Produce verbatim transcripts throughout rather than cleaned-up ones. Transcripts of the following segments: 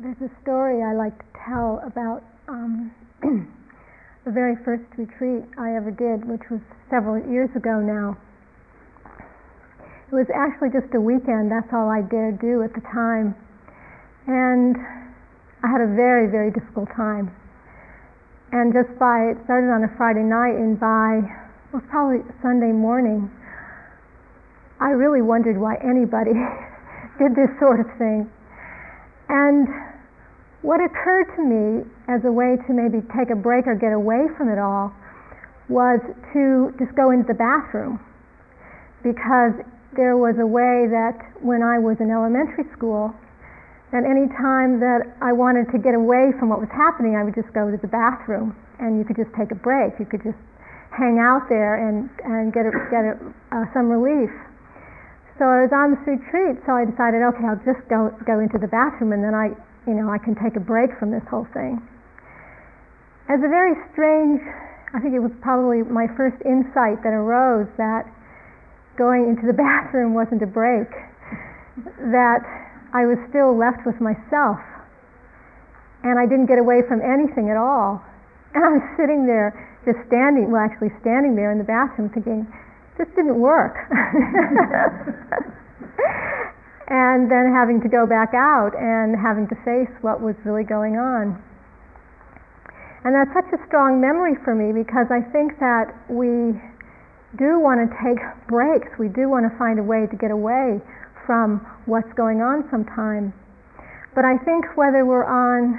There's a story I like to tell about um, the very first retreat I ever did, which was several years ago now. It was actually just a weekend, that's all I dared do at the time. And I had a very, very difficult time. And just by, it started on a Friday night, and by, well, probably Sunday morning, I really wondered why anybody did this sort of thing. And what occurred to me as a way to maybe take a break or get away from it all was to just go into the bathroom, because there was a way that when I was in elementary school, at any time that I wanted to get away from what was happening, I would just go to the bathroom, and you could just take a break. You could just hang out there and, and get, a, get a, uh, some relief. So I was on this retreat, so I decided, okay, I'll just go, go into the bathroom, and then I... you know, I can take a break from this whole thing. As a very strange, I think it was probably my first insight that arose that going into the bathroom wasn't a break, that I was still left with myself, and I didn't get away from anything at all. And I was sitting there, just standing, well, actually standing there in the bathroom thinking, this didn't work. And then having to go back out and having to face what was really going on. And that's such a strong memory for me, because I think that we do want to take breaks. We do want to find a way to get away from what's going on sometimes. But I think whether we're on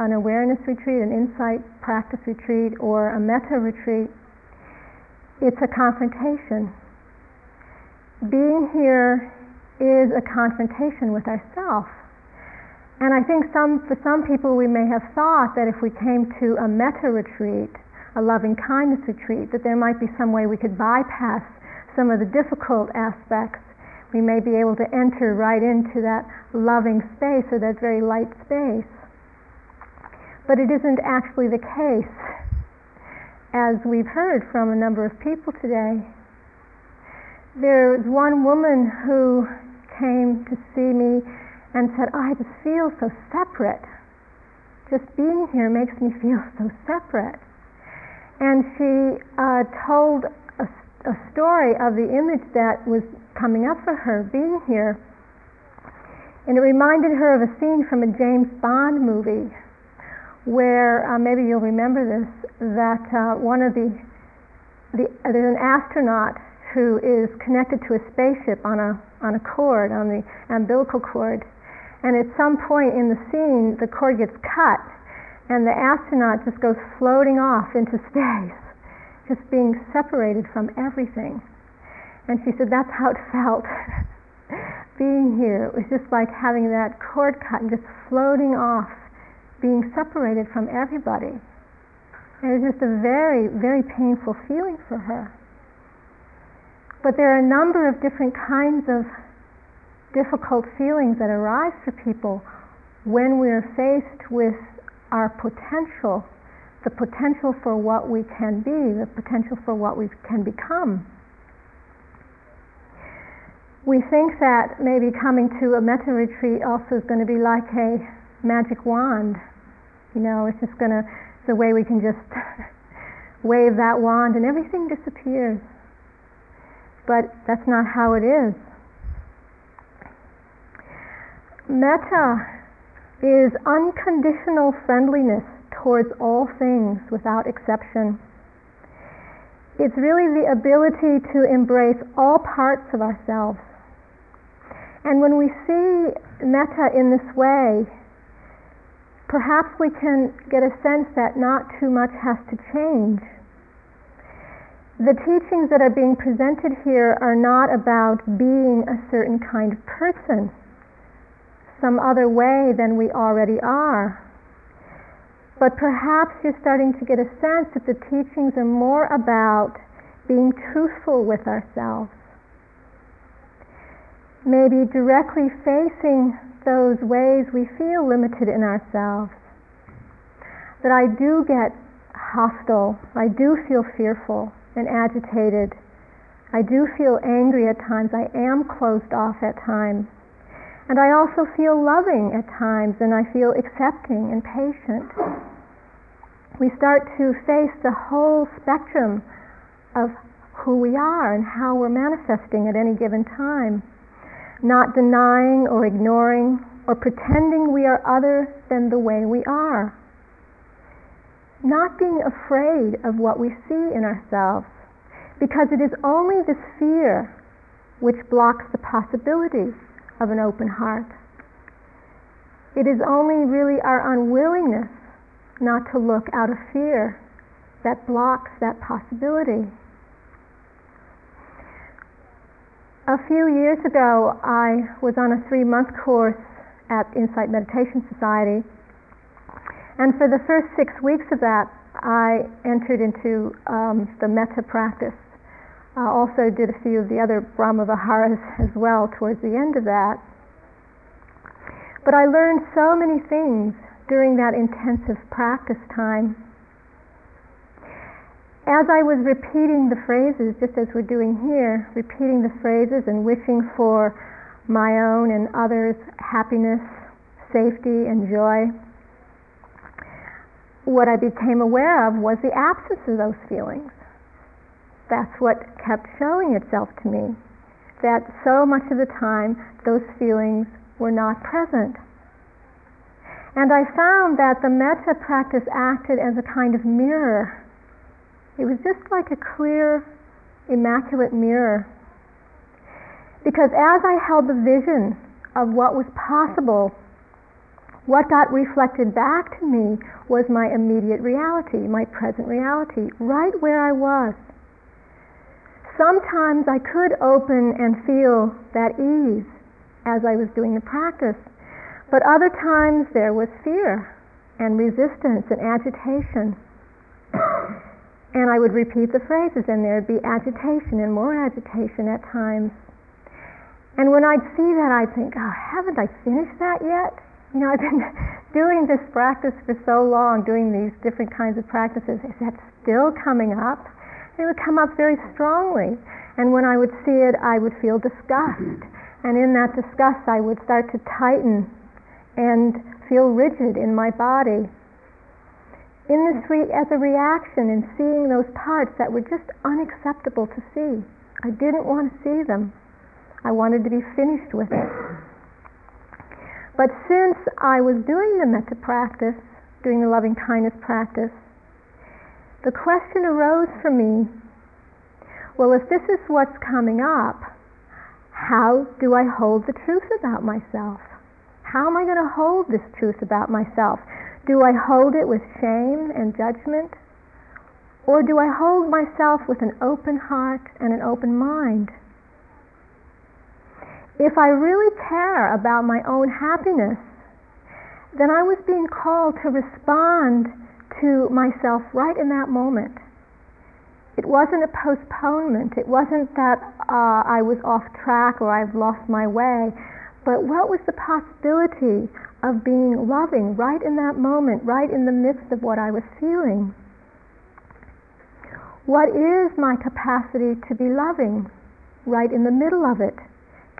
an awareness retreat, an insight practice retreat, or a metta retreat, it's a confrontation. Being here is a confrontation with ourselves. And I think some, for some people, we may have thought that if we came to a metta retreat, a loving-kindness retreat, that there might be some way we could bypass some of the difficult aspects. We may be able to enter right into that loving space, or that very light space. But it isn't actually the case, as we've heard from a number of people today. There's one woman who came to see me and said, oh, I just feel so separate. Just being here makes me feel so separate. And she uh, told a, a story of the image that was coming up for her being here. And it reminded her of a scene from a James Bond movie where, uh, maybe you'll remember this, that uh, one of the, the uh, there's an astronaut who is connected to a spaceship on a on a cord, on the umbilical cord. And at some point in the scene, the cord gets cut, and the astronaut just goes floating off into space, just being separated from everything. And she said that's how it felt, being here. It was just like having that cord cut and just floating off, being separated from everybody. And it was just a very, very painful feeling for her. But there are a number of different kinds of difficult feelings that arise for people when we are faced with our potential, the potential for what we can be, the potential for what we can become. We think that maybe coming to a metta retreat also is going to be like a magic wand. You know, it's just going to, it's a way we can just wave that wand and everything disappears. But that's not how it is. Metta is unconditional friendliness towards all things without exception. It's really the ability to embrace all parts of ourselves. And when we see metta in this way, perhaps we can get a sense that not too much has to change. The teachings that are being presented here are not about being a certain kind of person, some other way than we already are. But perhaps you're starting to get a sense that the teachings are more about being truthful with ourselves. Maybe directly facing those ways we feel limited in ourselves. That I do get hostile, I do feel fearful and agitated. I do feel angry at times. I am closed off at times. And I also feel loving at times, and I feel accepting and patient. We start to face the whole spectrum of who we are and how we're manifesting at any given time, not denying or ignoring or pretending we are other than the way we are, not being afraid of what we see in ourselves, because it is only this fear which blocks the possibilities of an open heart. It is only really our unwillingness not to look out of fear that blocks that possibility. A few years ago, I was on a three-month course at Insight Meditation Society, and for the first six weeks of that, I entered into um, the metta practice. I also did a few of the other Brahma Viharas as well towards the end of that. But I learned so many things during that intensive practice time. As I was repeating the phrases, just as we're doing here, repeating the phrases and wishing for my own and others' happiness, safety, and joy, what I became aware of was the absence of those feelings. That's what kept showing itself to me, that so much of the time those feelings were not present. And I found that the metta practice acted as a kind of mirror. It was just like a clear, immaculate mirror. Because as I held the vision of what was possible, what got reflected back to me was my immediate reality, my present reality, right where I was. Sometimes I could open and feel that ease as I was doing the practice. But other times there was fear and resistance and agitation. And I would repeat the phrases and there would be agitation and more agitation at times. And when I'd see that, I'd think, oh, haven't I finished that yet? You know, I've been doing this practice for so long, doing these different kinds of practices. Is that still coming up? It would come up very strongly. And when I would see it, I would feel disgust. And in that disgust, I would start to tighten and feel rigid in my body. In this re- as a reaction in seeing those parts that were just unacceptable to see. I didn't want to see them. I wanted to be finished with it. But since I was doing the metta practice, doing the loving kindness practice, the question arose for me, well, if this is what's coming up, how do I hold the truth about myself? How am I going to hold this truth about myself? Do I hold it with shame and judgment? Or do I hold myself with an open heart and an open mind? If I really care about my own happiness, then I was being called to respond to myself right in that moment. It wasn't a postponement. It wasn't that uh, I was off track or I've lost my way. But what was the possibility of being loving right in that moment, right in the midst of what I was feeling? What is my capacity to be loving right in the middle of it?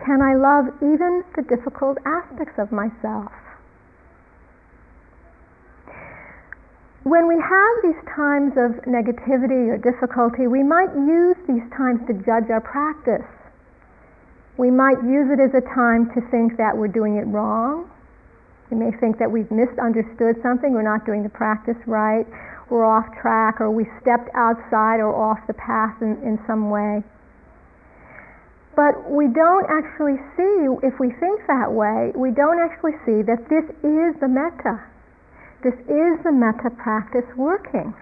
Can I love even the difficult aspects of myself? When we have these times of negativity or difficulty, we might use these times to judge our practice. We might use it as a time to think that we're doing it wrong. We may think that we've misunderstood something, we're not doing the practice right, we're off track, or we stepped outside or off the path in, in some way. But we don't actually see, if we think that way, we don't actually see that this is the metta. This is the metta practice working.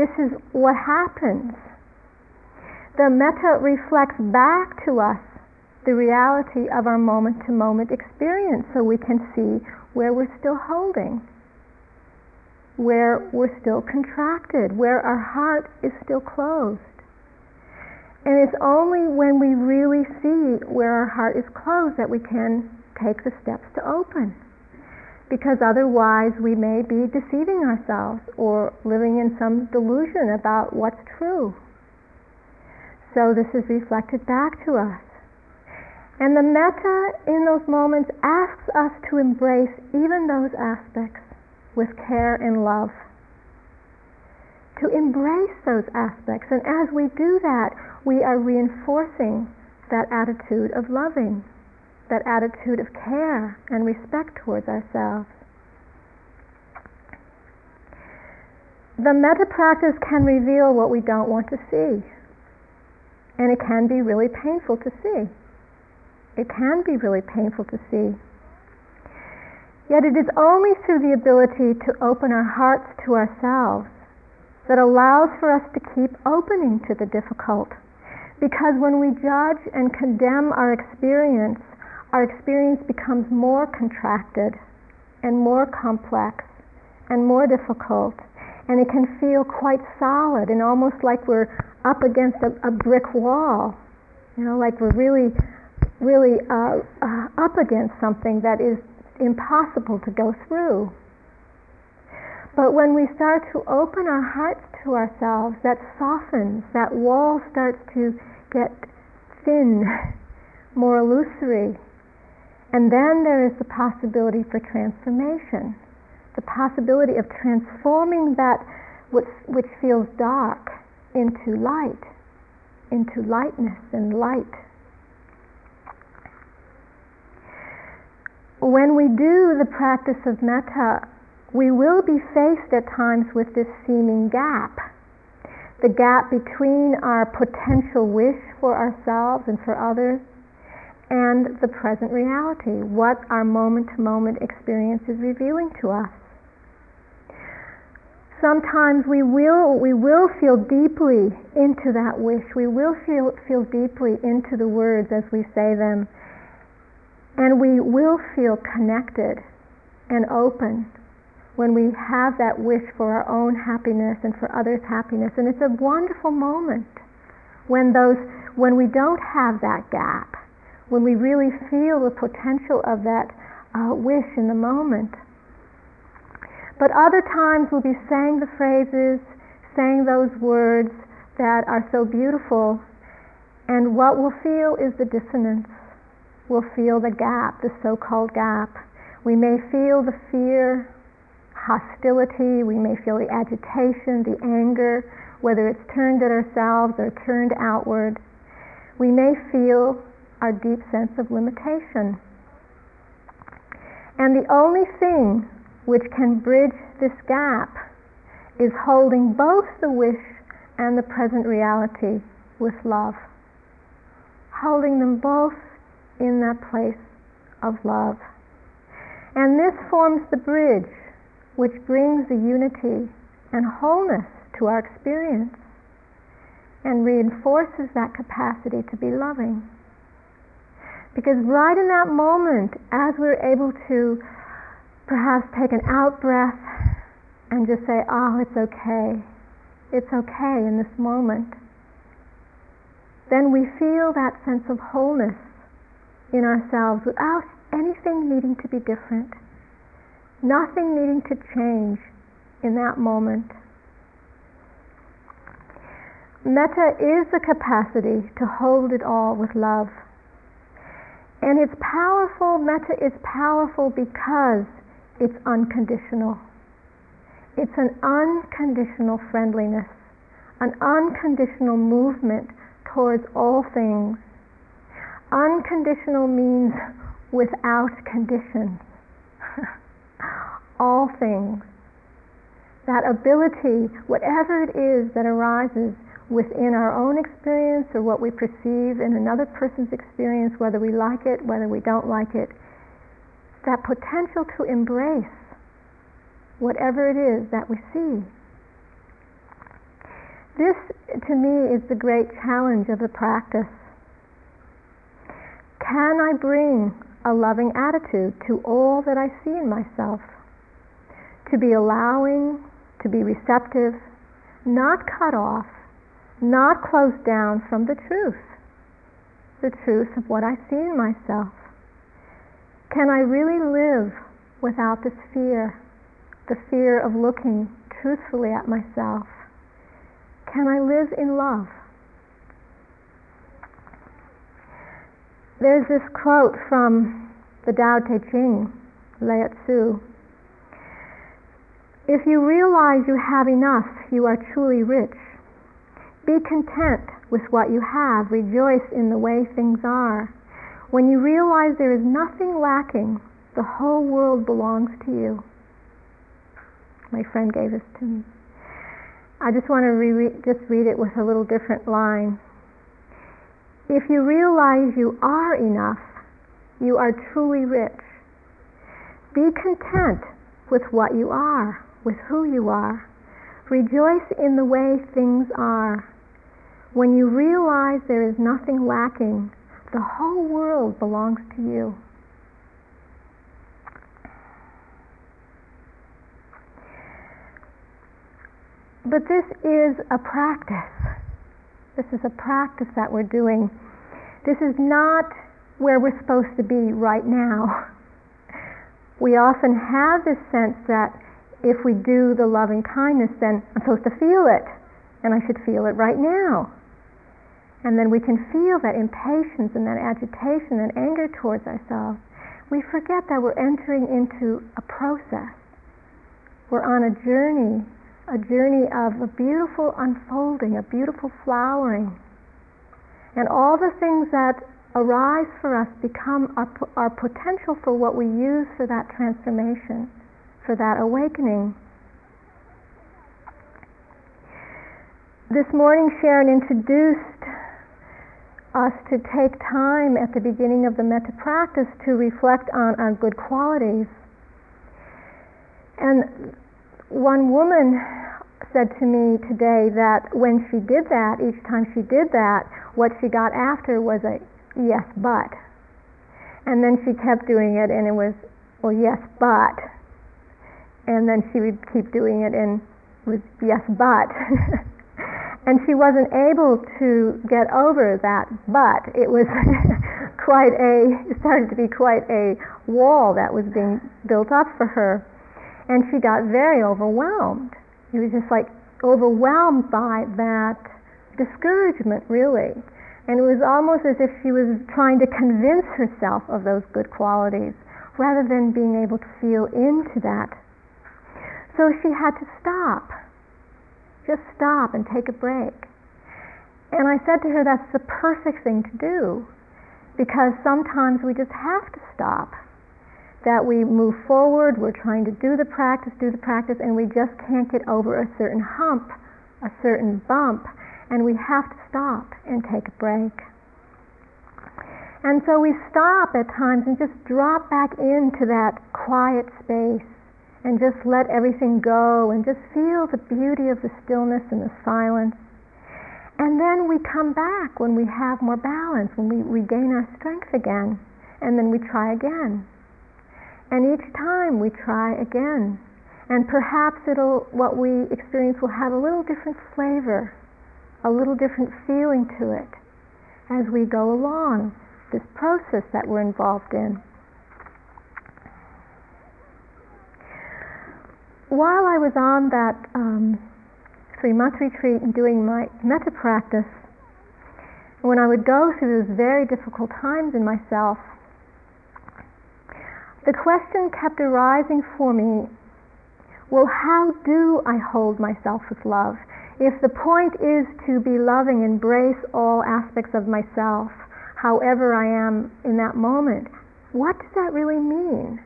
This is what happens. The metta reflects back to us the reality of our moment-to-moment experience, so we can see where we're still holding, where we're still contracted, where our heart is still closed. And it's only when we really see where our heart is closed that we can take the steps to open, because otherwise we may be deceiving ourselves or living in some delusion about what's true. So this is reflected back to us. And the metta in those moments asks us to embrace even those aspects with care and love. To embrace those aspects. And as we do that, we are reinforcing that attitude of loving, that attitude of care and respect towards ourselves. The metta practice can reveal what we don't want to see. And it can be really painful to see. It can be really painful to see. Yet it is only through the ability to open our hearts to ourselves that allows for us to keep opening to the difficult. Because when we judge and condemn our experience, our experience becomes more contracted and more complex and more difficult. And it can feel quite solid and almost like we're up against a, a brick wall. You know, like we're really... really uh, uh, up against something that is impossible to go through. But when we start to open our hearts to ourselves, that softens, that wall starts to get thin, more illusory. And then there is the possibility for transformation, the possibility of transforming that which, which feels dark into light, into lightness and light. When we do the practice of metta, we will be faced at times with this seeming gap, the gap between our potential wish for ourselves and for others and the present reality, what our moment-to-moment experience is revealing to us. Sometimes we will, we will feel deeply into that wish, we will feel, feel deeply into the words as we say them, and we will feel connected and open when we have that wish for our own happiness and for others' happiness. And it's a wonderful moment when those, when we don't have that gap, when we really feel the potential of that uh, wish in the moment. But other times we'll be saying the phrases, saying those words that are so beautiful, and what we'll feel is the dissonance. We'll feel the gap, the so-called gap. We may feel the fear, hostility, we may feel the agitation, the anger, whether it's turned at ourselves or turned outward. We may feel our deep sense of limitation. And the only thing which can bridge this gap is holding both the wish and the present reality with love. Holding them both in that place of love. And this forms the bridge which brings the unity and wholeness to our experience and reinforces that capacity to be loving. Because right in that moment, as we're able to perhaps take an out breath and just say, oh, it's okay, it's okay in this moment, then we feel that sense of wholeness in ourselves without anything needing to be different, nothing needing to change in that moment. Metta is the capacity to hold it all with love. And it's powerful, metta is powerful because it's unconditional. It's an unconditional friendliness, an unconditional movement towards all things. Unconditional means without conditions. All things. That ability, whatever it is that arises within our own experience or what we perceive in another person's experience, whether we like it, whether we don't like it, that potential to embrace whatever it is that we see. This, to me, is the great challenge of the practice. Can I bring a loving attitude to all that I see in myself? To be allowing, to be receptive, not cut off, not closed down from the truth, the truth of what I see in myself. Can I really live without this fear, the fear of looking truthfully at myself? Can I live in love? There's this quote from the Tao Te Ching, Lao Tzu. If you realize you have enough, you are truly rich. Be content with what you have. Rejoice in the way things are. When you realize there is nothing lacking, the whole world belongs to you. My friend gave this to me. I just want to re- just read it with a little different line. If you realize you are enough, you are truly rich. Be content with what you are, with who you are. Rejoice in the way things are. When you realize there is nothing lacking, the whole world belongs to you. But this is a practice. This is a practice that we're doing. This is not where we're supposed to be right now. We often have this sense that if we do the loving kindness, then I'm supposed to feel it, and I should feel it right now. And then we can feel that impatience and that agitation and anger towards ourselves. We forget that we're entering into a process. We're on a journey. A journey of a beautiful unfolding, a beautiful flowering. And all the things that arise for us become our, our potential for what we use for that transformation, for that awakening. This morning Sharon introduced us to take time at the beginning of the metta practice to reflect on our good qualities. And one woman said to me today that when she did that, each time she did that, what she got after was a yes, but. And then she kept doing it and it was, well, yes, but. And then she would keep doing it and it was yes, but. And she wasn't able to get over that but. It was quite a, it started to be quite a wall that was being built up for her. And she got very overwhelmed. She was just like overwhelmed by that discouragement, really. And it was almost as if she was trying to convince herself of those good qualities rather than being able to feel into that. So she had to stop. Just stop and take a break. And I said to her, that's the perfect thing to do, because sometimes we just have to stop. That we move forward, we're trying to do the practice, do the practice, and we just can't get over a certain hump, a certain bump, and we have to stop and take a break. And so we stop at times and just drop back into that quiet space and just let everything go and just feel the beauty of the stillness and the silence. And then we come back when we have more balance, when we regain our strength again, and then we try again. And each time we try again, and perhaps it'll what we experience will have a little different flavor, a little different feeling to it as we go along this process that we're involved in. While I was on that um, three-month retreat and doing my metta practice, when I would go through those very difficult times in myself, the question kept arising for me, well, how do I hold myself with love? If the point is to be loving, embrace all aspects of myself, however I am in that moment, what does that really mean?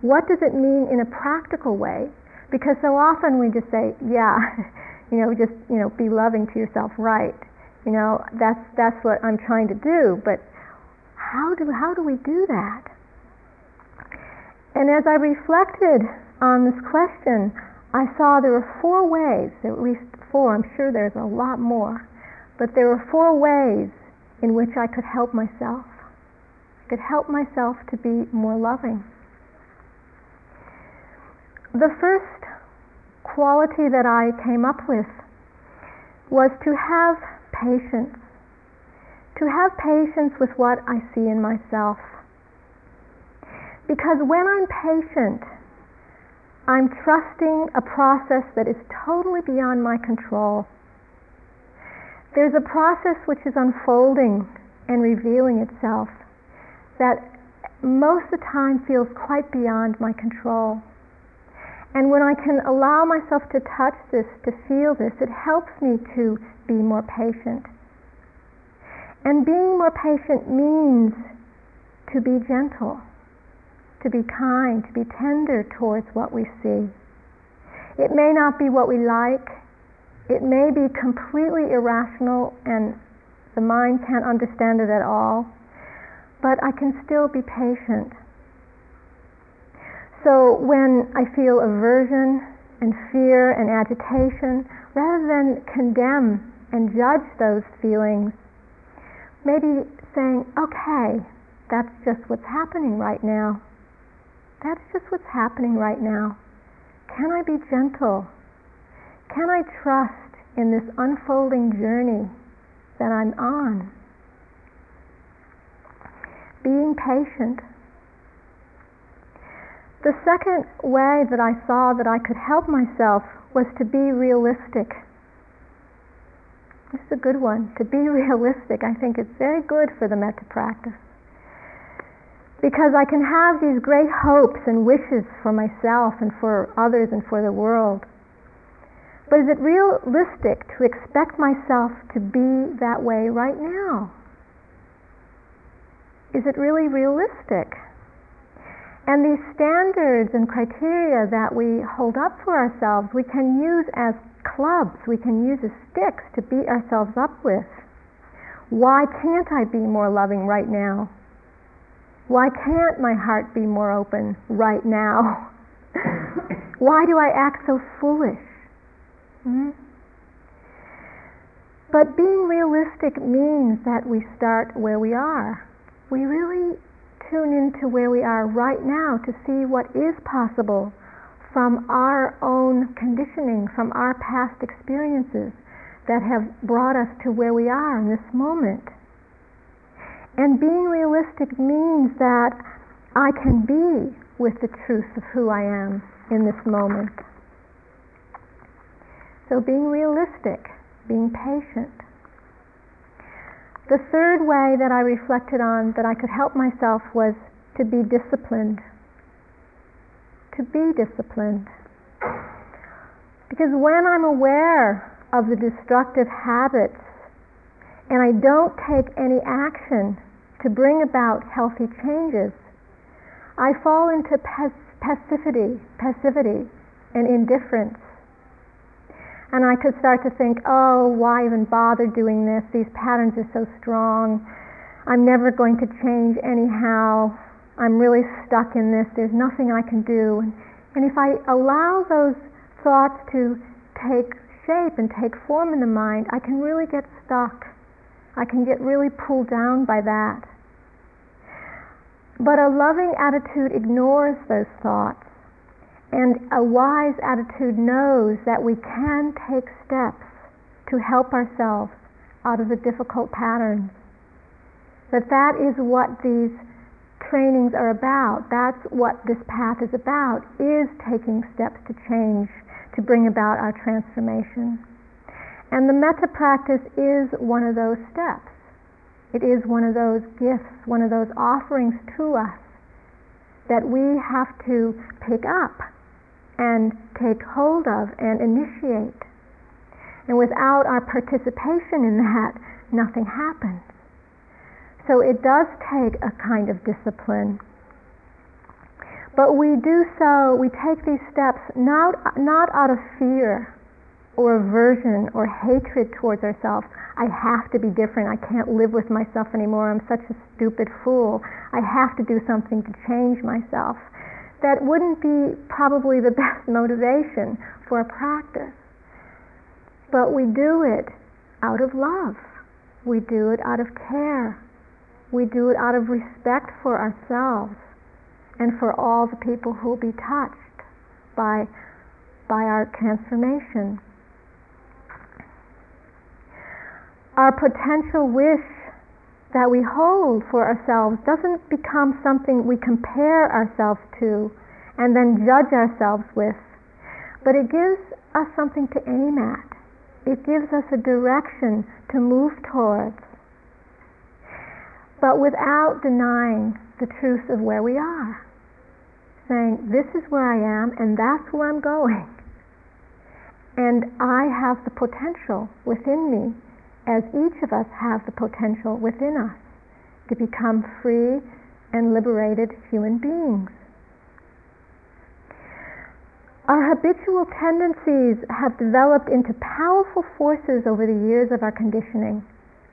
What does it mean in a practical way? Because so often we just say, yeah, you know, just, you know, be loving to yourself, right? You know, that's that's what I'm trying to do, but how do how do we do that? And as I reflected on this question, I saw there were four ways, at least four, I'm sure there's a lot more, but there were four ways in which I could help myself. I could help myself to be more loving. The first quality that I came up with was to have patience, to have patience with what I see in myself. Because when I'm patient, I'm trusting a process that is totally beyond my control. There's a process which is unfolding and revealing itself that most of the time feels quite beyond my control. And when I can allow myself to touch this, to feel this, it helps me to be more patient. And being more patient means to be gentle, to be kind, to be tender towards what we see. It may not be what we like. It may be completely irrational and the mind can't understand it at all, but I can still be patient. So when I feel aversion and fear and agitation, rather than condemn and judge those feelings, maybe saying, okay, that's just what's happening right now. That's just what's happening right now. Can I be gentle? Can I trust in this unfolding journey that I'm on? Being patient. The second way that I saw that I could help myself was to be realistic. This is a good one, to be realistic. I think it's very good for the metta practice, because I can have these great hopes and wishes for myself and for others and for the world. But is it realistic to expect myself to be that way right now? Is it really realistic? And these standards and criteria that we hold up for ourselves, we can use as clubs, we can use as sticks to beat ourselves up with. Why can't I be more loving right now? Why can't my heart be more open right now? Why do I act so foolish? Mm-hmm. But being realistic means that we start where we are. We really tune into where we are right now to see what is possible from our own conditioning, from our past experiences that have brought us to where we are in this moment. And being realistic means that I can be with the truth of who I am in this moment. So being realistic, being patient. The third way that I reflected on that I could help myself was to be disciplined. To be disciplined. Because when I'm aware of the destructive habits and I don't take any action to bring about healthy changes, I fall into passivity, passivity and indifference. And I could start to think, oh, why even bother doing this? These patterns are so strong. I'm never going to change anyhow. I'm really stuck in this. There's nothing I can do. And if I allow those thoughts to take shape and take form in the mind, I can really get stuck. I can get really pulled down by that. But a loving attitude ignores those thoughts. And a wise attitude knows that we can take steps to help ourselves out of the difficult patterns. That that is what these trainings are about. That's what this path is about, is taking steps to change, to bring about our transformation. And the metta practice is one of those steps. It is one of those gifts, one of those offerings to us that we have to pick up and take hold of and initiate. And without our participation in that, nothing happens. So it does take a kind of discipline. But we do so, we take these steps not, not out of fear or aversion or hatred towards ourselves. I have to be different. I can't live with myself anymore. I'm such a stupid fool. I have to do something to change myself. That wouldn't be probably the best motivation for a practice. But we do it out of love. We do it out of care. We do it out of respect for ourselves and for all the people who will be touched by, by our transformation. Our potential wish that we hold for ourselves doesn't become something we compare ourselves to and then judge ourselves with, but it gives us something to aim at. It gives us a direction to move towards. But without denying the truth of where we are, saying, this is where I am and that's where I'm going. And I have the potential within me, as each of us have the potential within us, to become free and liberated human beings. Our habitual tendencies have developed into powerful forces over the years of our conditioning.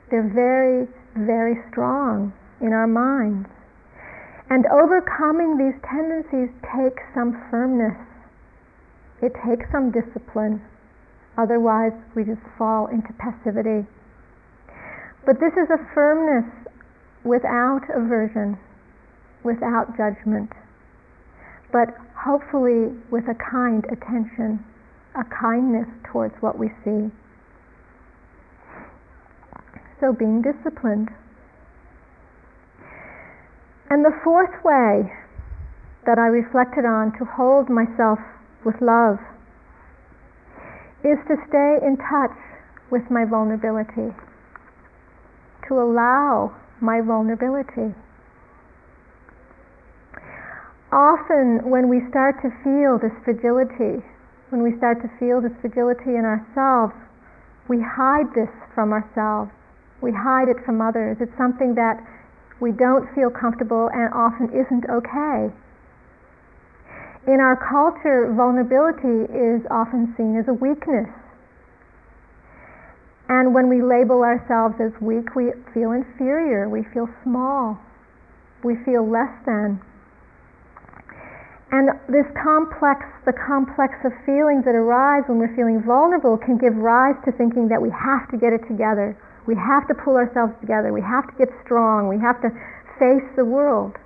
They're very, very strong in our minds. And overcoming these tendencies takes some firmness. It takes some discipline. Otherwise, we just fall into passivity. But this is a firmness without aversion, without judgment, but hopefully with a kind attention, a kindness towards what we see. So being disciplined. And the fourth way that I reflected on to hold myself with love is to stay in touch with my vulnerability, to allow my vulnerability. Often when we start to feel this fragility, when we start to feel this fragility in ourselves, we hide this from ourselves. We hide it from others. It's something that we don't feel comfortable and often isn't okay. In our culture, vulnerability is often seen as a weakness. And when we label ourselves as weak, we feel inferior, we feel small, we feel less than. And this complex, the complex of feelings that arise when we're feeling vulnerable can give rise to thinking that we have to get it together, we have to pull ourselves together, we have to get strong, we have to face the world.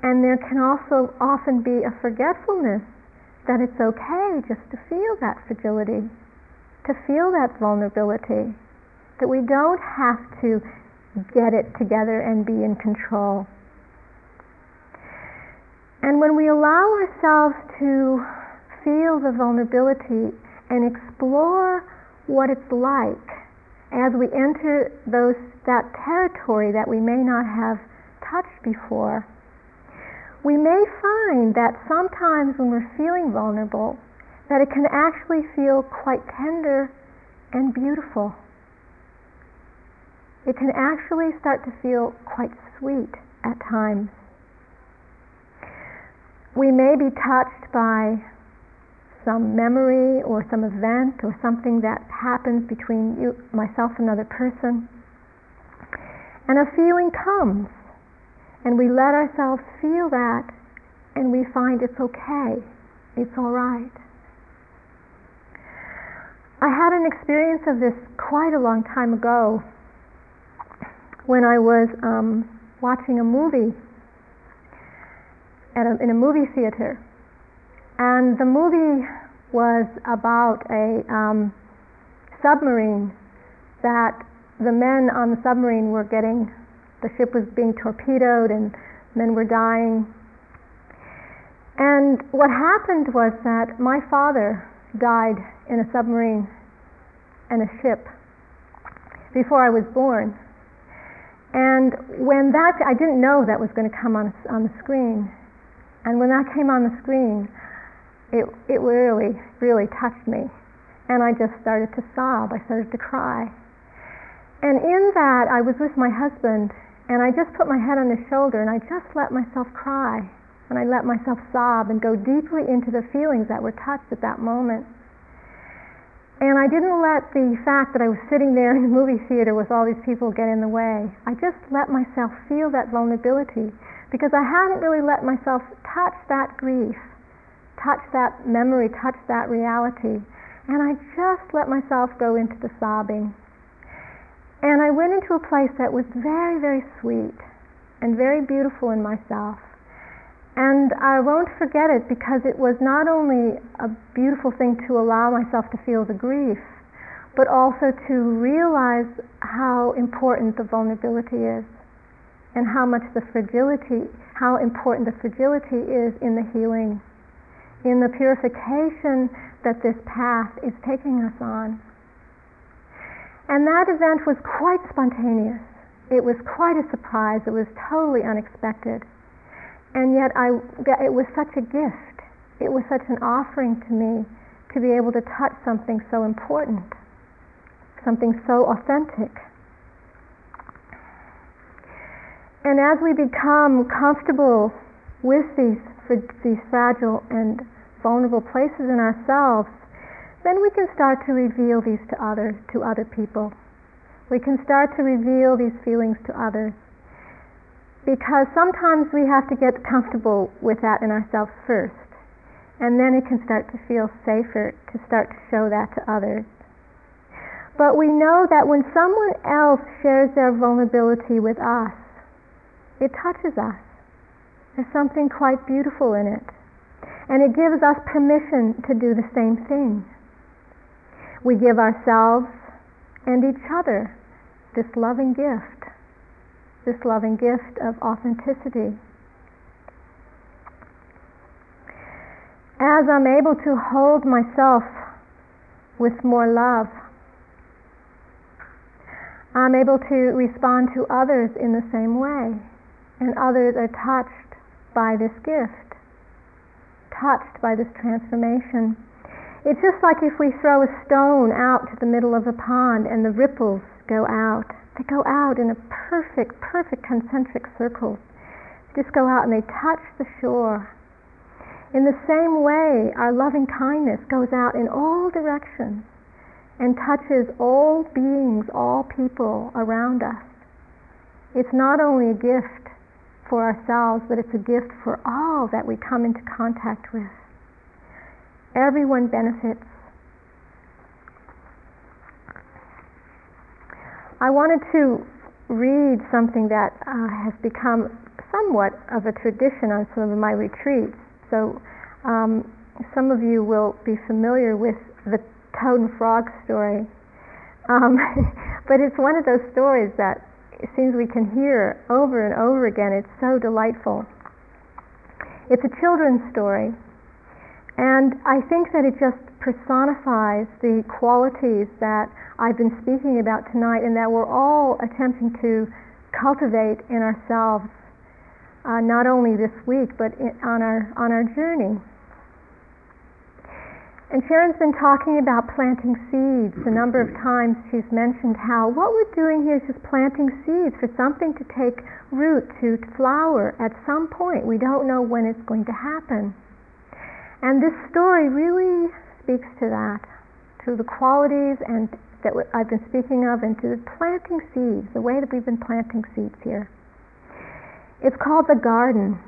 And there can also often be a forgetfulness that it's okay just to feel that fragility, to feel that vulnerability, that we don't have to get it together and be in control. And when we allow ourselves to feel the vulnerability and explore what it's like as we enter those, that territory that we may not have touched before, we may find that sometimes when we're feeling vulnerable, that it can actually feel quite tender and beautiful. It can actually start to feel quite sweet at times. We may be touched by some memory or some event or something that happens between you, myself and another person, and a feeling comes, and we let ourselves feel that, and we find it's okay, it's all right. I had an experience of this quite a long time ago when I was um, watching a movie At a, in a movie theater, and the movie was about a um, submarine that the men on the submarine were getting, the ship was being torpedoed and men were dying. And what happened was that my father died in a submarine and a ship before I was born. And when that, I didn't know that was going to come on, on the screen. And when that came on the screen, it it really, really touched me. And I just started to sob. I started to cry. And in that, I was with my husband, and I just put my head on his shoulder, and I just let myself cry. And I let myself sob and go deeply into the feelings that were touched at that moment. And I didn't let the fact that I was sitting there in the movie theater with all these people get in the way. I just let myself feel that vulnerability, because I hadn't really let myself touch that grief, touch that memory, touch that reality. And I just let myself go into the sobbing. And I went into a place that was very, very sweet and very beautiful in myself. And I won't forget it, because it was not only a beautiful thing to allow myself to feel the grief, but also to realize how important the vulnerability is, and how much the fragility, how important the fragility is in the healing, in the purification that this path is taking us on. And that event was quite spontaneous. It was quite a surprise. It was totally unexpected. And yet I, it was such a gift. It was such an offering to me to be able to touch something so important, something so authentic. And as we become comfortable with these, for these fragile and vulnerable places in ourselves, then we can start to reveal these to others, to other people. We can start to reveal these feelings to others, because sometimes we have to get comfortable with that in ourselves first, and then it can start to feel safer to start to show that to others. But we know that when someone else shares their vulnerability with us, it touches us. There's something quite beautiful in it, and it gives us permission to do the same thing. We give ourselves and each other this loving gift, this loving gift of authenticity. As I'm able to hold myself with more love, I'm able to respond to others in the same way, and others are touched by this gift, touched by this transformation. It's just like if we throw a stone out to the middle of a pond and the ripples go out. They go out in a perfect, perfect concentric circle. They just go out and they touch the shore. In the same way, our loving kindness goes out in all directions and touches all beings, all people around us. It's not only a gift for ourselves, but it's a gift for all that we come into contact with. Everyone benefits. I wanted to read something that uh, has become somewhat of a tradition on some of my retreats. So um, some of you will be familiar with the toad and frog story. Um, but it's one of those stories that it seems we can hear over and over again. It's so delightful. It's a children's story. And I think that it just personifies the qualities that I've been speaking about tonight and that we're all attempting to cultivate in ourselves, uh, not only this week, but in, on our on our journey. And Sharon's been talking about planting seeds. A number of times she's mentioned how what we're doing here is just planting seeds for something to take root, to flower at some point. We don't know when it's going to happen. And this story really speaks to that, to the qualities and that I've been speaking of, and to the planting seeds, the way that we've been planting seeds here. It's called The Garden.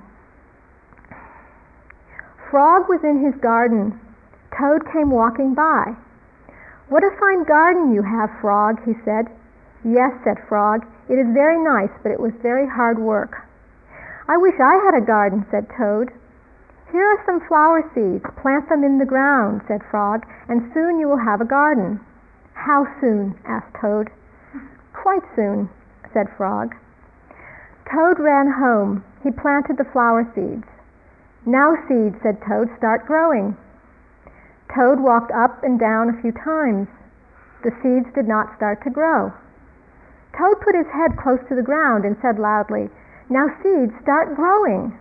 Frog was in his garden. Toad came walking by. "What a fine garden you have, Frog," he said. "Yes," said Frog, "it is very nice, but it was very hard work." "I wish I had a garden," said Toad. "Here are some flower seeds. Plant them in the ground," said Frog, "and soon you will have a garden." "How soon?" asked Toad. "Quite soon," said Frog. Toad ran home. He planted the flower seeds. "Now, seeds," said Toad, "start growing." Toad walked up and down a few times. The seeds did not start to grow. Toad put his head close to the ground and said loudly, "Now, seeds, start growing."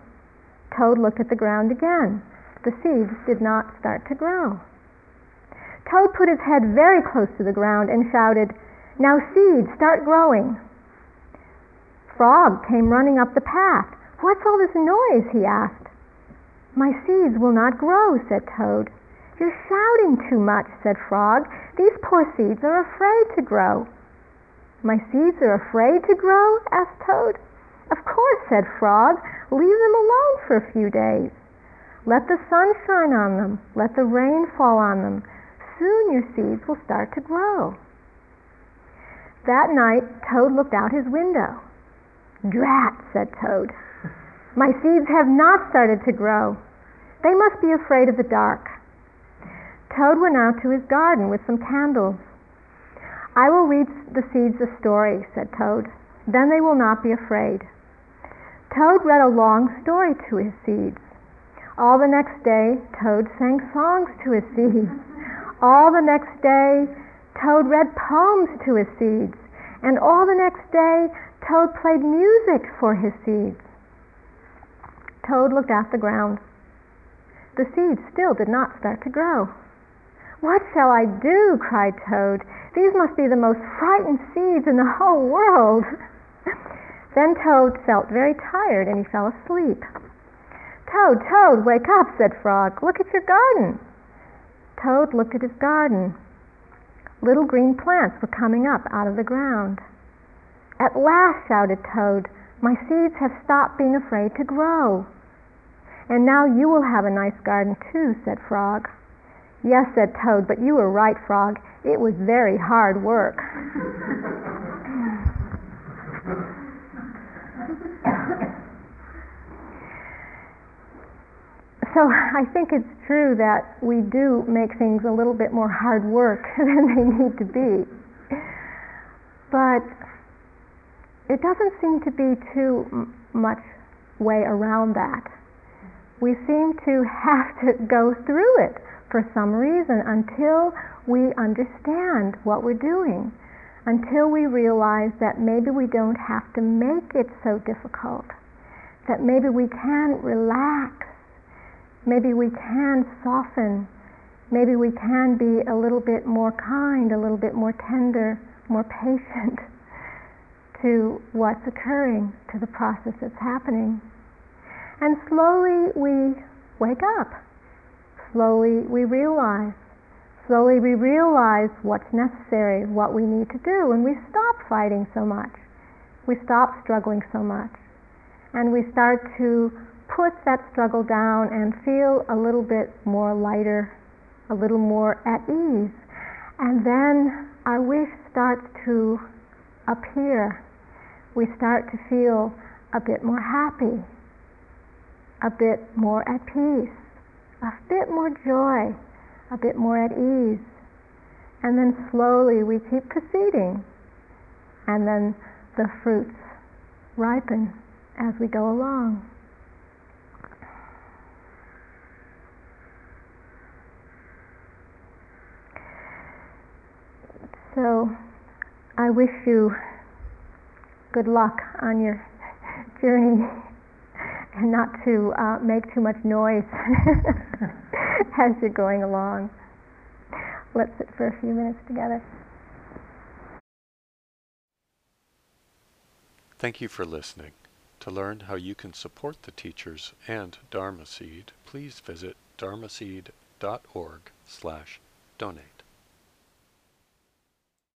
Toad looked at the ground again. The seeds did not start to grow. Toad put his head very close to the ground and shouted, "Now seeds, start growing." Frog came running up the path. "What's all this noise?" he asked. "My seeds will not grow," said Toad. "You're shouting too much," said Frog. "These poor seeds are afraid to grow." "My seeds are afraid to grow?" asked Toad. "Of course," said Frog. "Leave them alone for a few days. Let the sun shine on them. Let the rain fall on them. Soon your seeds will start to grow." That night, Toad looked out his window. "Drat," said Toad. "My seeds have not started to grow. They must be afraid of the dark." Toad went out to his garden with some candles. "I will read the seeds a story," said Toad. "Then they will not be afraid." Toad read a long story to his seeds. All the next day, Toad sang songs to his seeds. All the next day, Toad read poems to his seeds. And all the next day, Toad played music for his seeds. Toad looked at the ground. The seeds still did not start to grow. "What shall I do?" cried Toad. "These must be the most frightened seeds in the whole world." Then Toad felt very tired and he fell asleep. "Toad, Toad, wake up," said Frog. "Look at your garden." Toad looked at his garden. Little green plants were coming up out of the ground. "At last," shouted Toad, "my seeds have stopped being afraid to grow." "And now you will have a nice garden too," said Frog. "Yes," said Toad, "but you were right, Frog. It was very hard work." So I think it's true that we do make things a little bit more hard work than they need to be. But it doesn't seem to be too much way around that. We seem to have to go through it for some reason until we understand what we're doing, until we realize that maybe we don't have to make it so difficult, that maybe we can relax, maybe we can soften, maybe we can be a little bit more kind, a little bit more tender, more patient to what's occurring, to the process that's happening. And slowly we wake up. Slowly we realize. Slowly we realize what's necessary, what we need to do, and we stop fighting so much. We stop struggling so much. And we start to put that struggle down and feel a little bit more lighter, a little more at ease. And then our wish starts to appear. We start to feel a bit more happy, a bit more at peace, a bit more joy, a bit more at ease. And then slowly we keep proceeding, and then the fruits ripen as we go along. So I wish you good luck on your journey, and not to uh, make too much noise as you're going along. Let's sit for a few minutes together. Thank you for listening. To learn how you can support the teachers and Dharma Seed, please visit dharmaseed dot org slash donate.